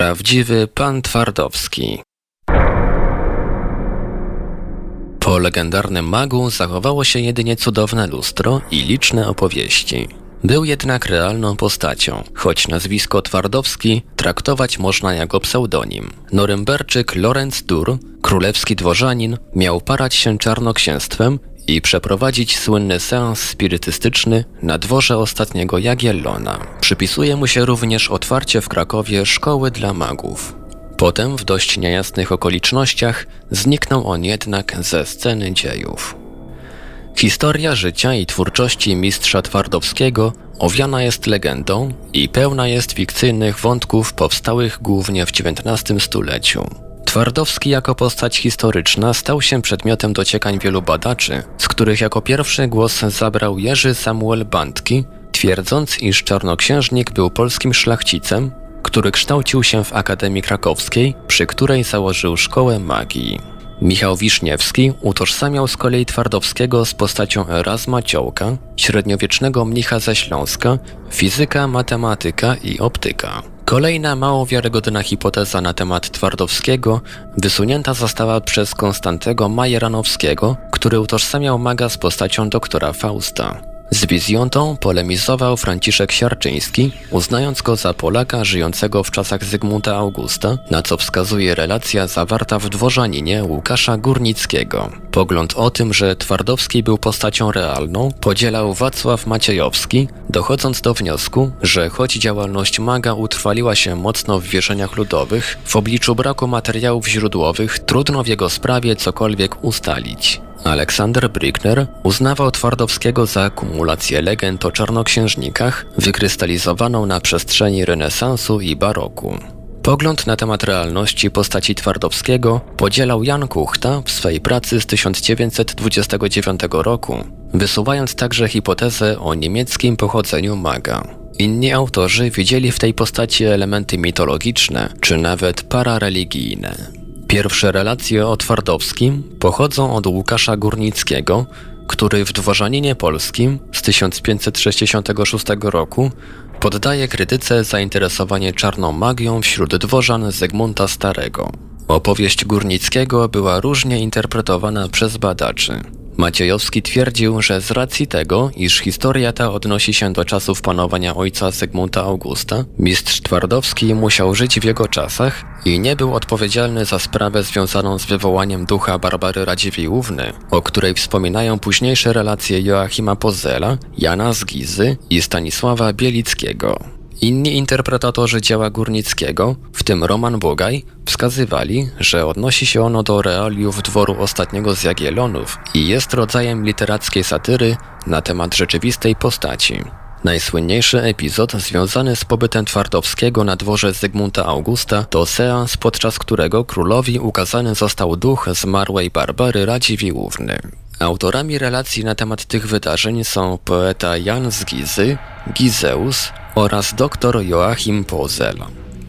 Prawdziwy pan Twardowski. Po legendarnym magu zachowało się jedynie cudowne lustro i liczne opowieści. Był jednak realną postacią, choć nazwisko Twardowski traktować można jako pseudonim. Norymberczyk Lorenz Dur, królewski dworzanin, miał parać się czarnoksięstwem i przeprowadzić słynny seans spirytystyczny na dworze ostatniego Jagiellona. Przypisuje mu się również otwarcie w Krakowie szkoły dla magów. Potem w dość niejasnych okolicznościach zniknął on jednak ze sceny dziejów. Historia życia i twórczości mistrza Twardowskiego owiana jest legendą i pełna jest fikcyjnych wątków powstałych głównie w XIX stuleciu. Twardowski jako postać historyczna stał się przedmiotem dociekań wielu badaczy, z których jako pierwszy głos zabrał Jerzy Samuel Bandtkie, twierdząc, iż czarnoksiężnik był polskim szlachcicem, który kształcił się w Akademii Krakowskiej, przy której założył szkołę magii. Michał Wiszniewski utożsamiał z kolei Twardowskiego z postacią Erazma Ciołka, średniowiecznego mnicha ze Śląska, fizyka, matematyka i optyka. Kolejna mało wiarygodna hipoteza na temat Twardowskiego wysunięta została przez Konstantego Majeranowskiego, który utożsamiał maga z postacią doktora Fausta. Z wizją tą polemizował Franciszek Siarczyński, uznając go za Polaka żyjącego w czasach Zygmunta Augusta, na co wskazuje relacja zawarta w Dworzaninie Łukasza Górnickiego. Pogląd o tym, że Twardowski był postacią realną, podzielał Wacław Maciejowski, dochodząc do wniosku, że choć działalność maga utrwaliła się mocno w wierzeniach ludowych, w obliczu braku materiałów źródłowych trudno w jego sprawie cokolwiek ustalić. Aleksander Brückner uznawał Twardowskiego za akumulację legend o czarnoksiężnikach wykrystalizowaną na przestrzeni renesansu i baroku. Pogląd na temat realności postaci Twardowskiego podzielał Jan Kuchta w swej pracy z 1929 roku, wysuwając także hipotezę o niemieckim pochodzeniu maga. Inni autorzy widzieli w tej postaci elementy mitologiczne czy nawet parareligijne. Pierwsze relacje o Twardowskim pochodzą od Łukasza Górnickiego, który w Dworzaninie Polskim z 1566 roku poddaje krytyce zainteresowanie czarną magią wśród dworzan Zygmunta Starego. Opowieść Górnickiego była różnie interpretowana przez badaczy. Maciejowski twierdził, że z racji tego, iż historia ta odnosi się do czasów panowania ojca Zygmunta Augusta, mistrz Twardowski musiał żyć w jego czasach i nie był odpowiedzialny za sprawę związaną z wywołaniem ducha Barbary Radziwiłłówny, o której wspominają późniejsze relacje Joachima Possela, Jana z Giży i Stanisława Bielickiego. Inni interpretatorzy dzieła Górnickiego, w tym Roman Bugaj, wskazywali, że odnosi się ono do realiów dworu ostatniego z Jagiellonów i jest rodzajem literackiej satyry na temat rzeczywistej postaci. Najsłynniejszy epizod związany z pobytem Twardowskiego na dworze Zygmunta Augusta to seans, podczas którego królowi ukazany został duch zmarłej Barbary Radziwiłłówny. Autorami relacji na temat tych wydarzeń są poeta Jan z Giży, Gizeus oraz dr Joachim Possel.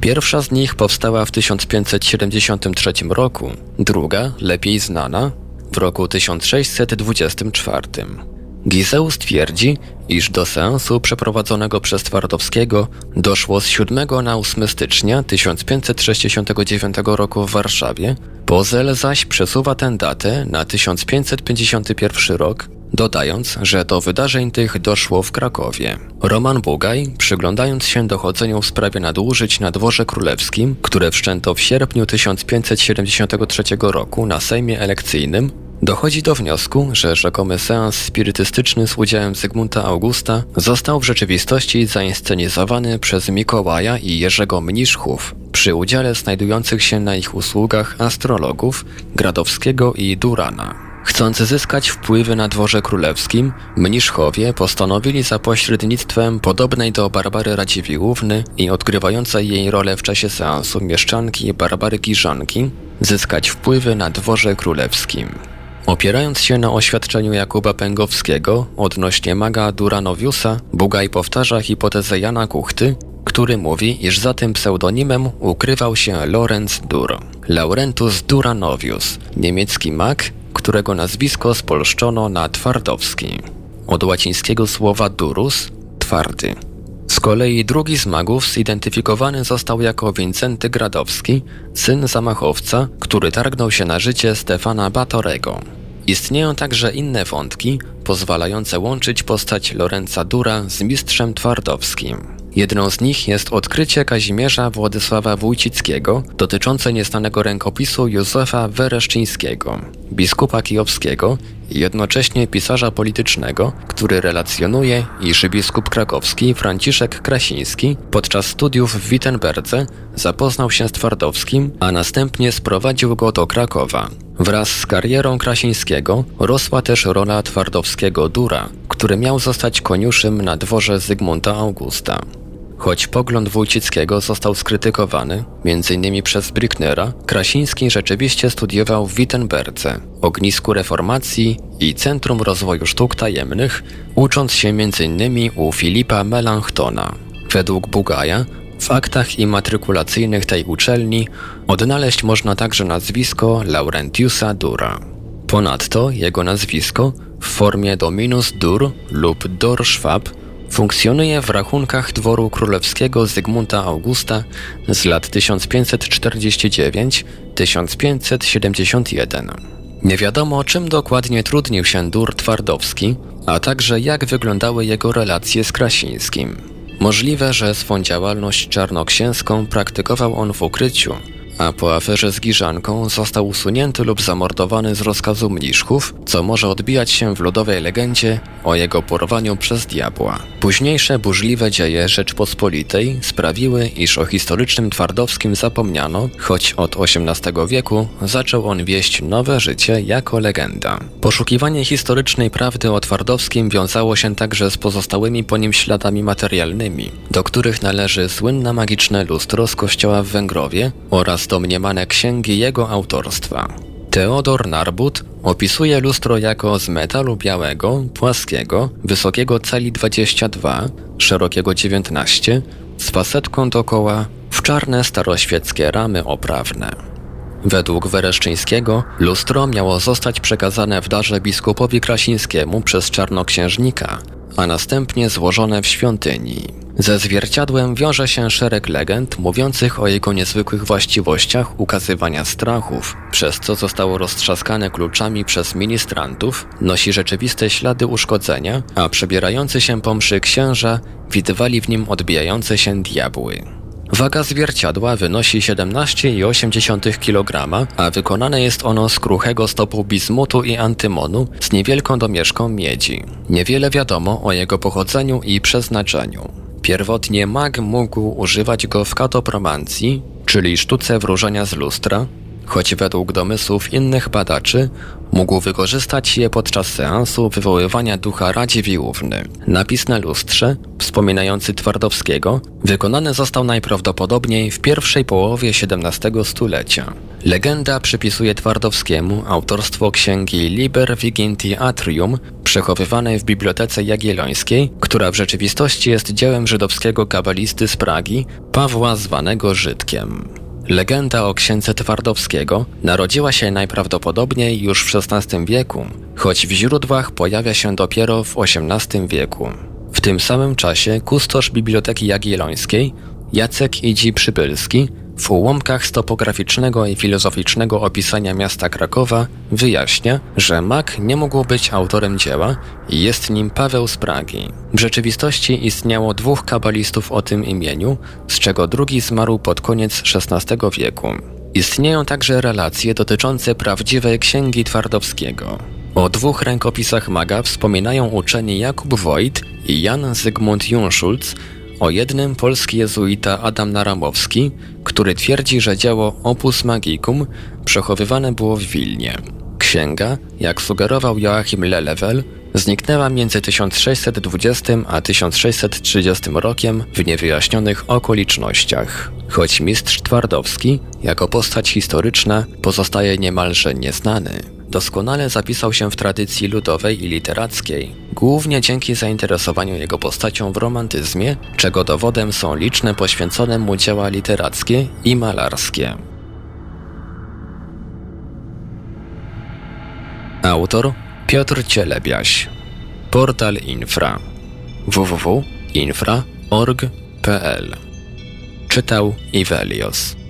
Pierwsza z nich powstała w 1573 roku, druga, lepiej znana, w roku 1624. Gizeus twierdzi, iż do seansu przeprowadzonego przez Twardowskiego doszło z 7 na 8 stycznia 1569 roku w Warszawie, Possel zaś przesuwa tę datę na 1551 rok, dodając, że do wydarzeń tych doszło w Krakowie. Roman Bugaj, przyglądając się dochodzeniu w sprawie nadużyć na dworze królewskim, które wszczęto w sierpniu 1573 roku na Sejmie Elekcyjnym, dochodzi do wniosku, że rzekomy seans spirytystyczny z udziałem Zygmunta Augusta został w rzeczywistości zainscenizowany przez Mikołaja i Jerzego Mniszchów przy udziale znajdujących się na ich usługach astrologów Gradowskiego i Durana. Chcąc zyskać wpływy na dworze królewskim, Mniszchowie postanowili za pośrednictwem podobnej do Barbary Radziwiłłówny i odgrywającej jej rolę w czasie seansu mieszczanki Barbary Giżanki zyskać wpływy na dworze królewskim. Opierając się na oświadczeniu Jakuba Pęgowskiego odnośnie maga Duranoviusa, Bugaj powtarza hipotezę Jana Kuchty, który mówi, iż za tym pseudonimem ukrywał się Lorenz Dur. Laurentius Duranovius, niemiecki mag, którego nazwisko spolszczono na Twardowski. Od łacińskiego słowa durus – twardy. Z kolei drugi z magów zidentyfikowany został jako Wincenty Gradowski, syn zamachowca, który targnął się na życie Stefana Batorego. Istnieją także inne wątki, pozwalające łączyć postać Lorenza Dura z mistrzem twardowskim. Jedną z nich jest odkrycie Kazimierza Władysława Wójcickiego dotyczące nieznanego rękopisu Józefa Wereszczyńskiego, biskupa kijowskiego i jednocześnie pisarza politycznego, który relacjonuje, iż biskup krakowski Franciszek Krasiński podczas studiów w Wittenberdze zapoznał się z Twardowskim, a następnie sprowadził go do Krakowa. Wraz z karierą Krasińskiego rosła też rola Twardowskiego Dura, który miał zostać koniuszym na dworze Zygmunta Augusta. Choć pogląd Wójcickiego został skrytykowany, m.in. przez Brücknera, Krasiński rzeczywiście studiował w Wittenberdze, ognisku reformacji i Centrum Rozwoju Sztuk Tajemnych, ucząc się m.in. u Filipa Melanchtona. Według Bugaja w aktach imatrykulacyjnych tej uczelni odnaleźć można także nazwisko Laurentiusa Dura. Ponadto jego nazwisko w formie Dominus Dur lub Dor Schwab funkcjonuje w rachunkach dworu królewskiego Zygmunta Augusta z lat 1549-1571. Nie wiadomo, czym dokładnie trudnił się Dur Twardowski, a także jak wyglądały jego relacje z Krasińskim. Możliwe, że swą działalność czarnoksięską praktykował on w ukryciu, a po aferze z Giżanką został usunięty lub zamordowany z rozkazu mniszków, co może odbijać się w ludowej legendzie o jego porwaniu przez diabła. Późniejsze burzliwe dzieje Rzeczpospolitej sprawiły, iż o historycznym Twardowskim zapomniano, choć od XVIII wieku zaczął on wieść nowe życie jako legenda. Poszukiwanie historycznej prawdy o Twardowskim wiązało się także z pozostałymi po nim śladami materialnymi, do których należy słynne magiczne lustro z kościoła w Węgrowie oraz domniemane księgi jego autorstwa. Teodor Narbut opisuje lustro jako z metalu białego, płaskiego, wysokiego cali 22, szerokiego 19, z fasetką dookoła, w czarne staroświeckie ramy oprawne. Według Wereszczyńskiego lustro miało zostać przekazane w darze biskupowi Krasińskiemu przez czarnoksiężnika, a następnie złożone w świątyni. Ze zwierciadłem wiąże się szereg legend mówiących o jego niezwykłych właściwościach ukazywania strachów, przez co zostało roztrzaskane kluczami przez ministrantów, nosi rzeczywiste ślady uszkodzenia, a przebierający się po mszy księża widywali w nim odbijające się diabły. Waga zwierciadła wynosi 17,8 kg, a wykonane jest ono z kruchego stopu bizmutu i antymonu z niewielką domieszką miedzi. Niewiele wiadomo o jego pochodzeniu i przeznaczeniu. Pierwotnie mag mógł używać go w katopromancji, czyli sztuce wróżenia z lustra, choć według domysłów innych badaczy mógł wykorzystać je podczas seansu wywoływania ducha Radziwiłłówny. Napis na lustrze, wspominający Twardowskiego, wykonany został najprawdopodobniej w pierwszej połowie XVII stulecia. Legenda przypisuje Twardowskiemu autorstwo księgi Liber Viginti Atrium, przechowywanej w Bibliotece Jagiellońskiej, która w rzeczywistości jest dziełem żydowskiego kabalisty z Pragi, Pawła zwanego Żydkiem. Legenda o księdze Twardowskiego narodziła się najprawdopodobniej już w XVI wieku, choć w źródłach pojawia się dopiero w XVIII wieku. W tym samym czasie kustosz Biblioteki Jagiellońskiej, Jacek Idzi Przybylski, w ułomkach z topograficznego i filozoficznego opisania miasta Krakowa wyjaśnia, że mag nie mógł być autorem dzieła i jest nim Paweł z Pragi. W rzeczywistości istniało dwóch kabalistów o tym imieniu, z czego drugi zmarł pod koniec XVI wieku. Istnieją także relacje dotyczące prawdziwej księgi Twardowskiego. O dwóch rękopisach maga wspominają uczeni Jakub Wojt i Jan Zygmunt Junszulc, o jednym polski jezuita Adam Naramowski, który twierdzi, że dzieło Opus Magicum przechowywane było w Wilnie. Księga, jak sugerował Joachim Lelewel, zniknęła między 1620 a 1630 rokiem w niewyjaśnionych okolicznościach. Choć mistrz Twardowski, jako postać historyczna, pozostaje niemalże nieznany, doskonale zapisał się w tradycji ludowej i literackiej, głównie dzięki zainteresowaniu jego postacią w romantyzmie, czego dowodem są liczne poświęcone mu dzieła literackie i malarskie. Autor Piotr Cielebiaś. Portal Infra. www.infra.com org.pl. Czytał Iwelios.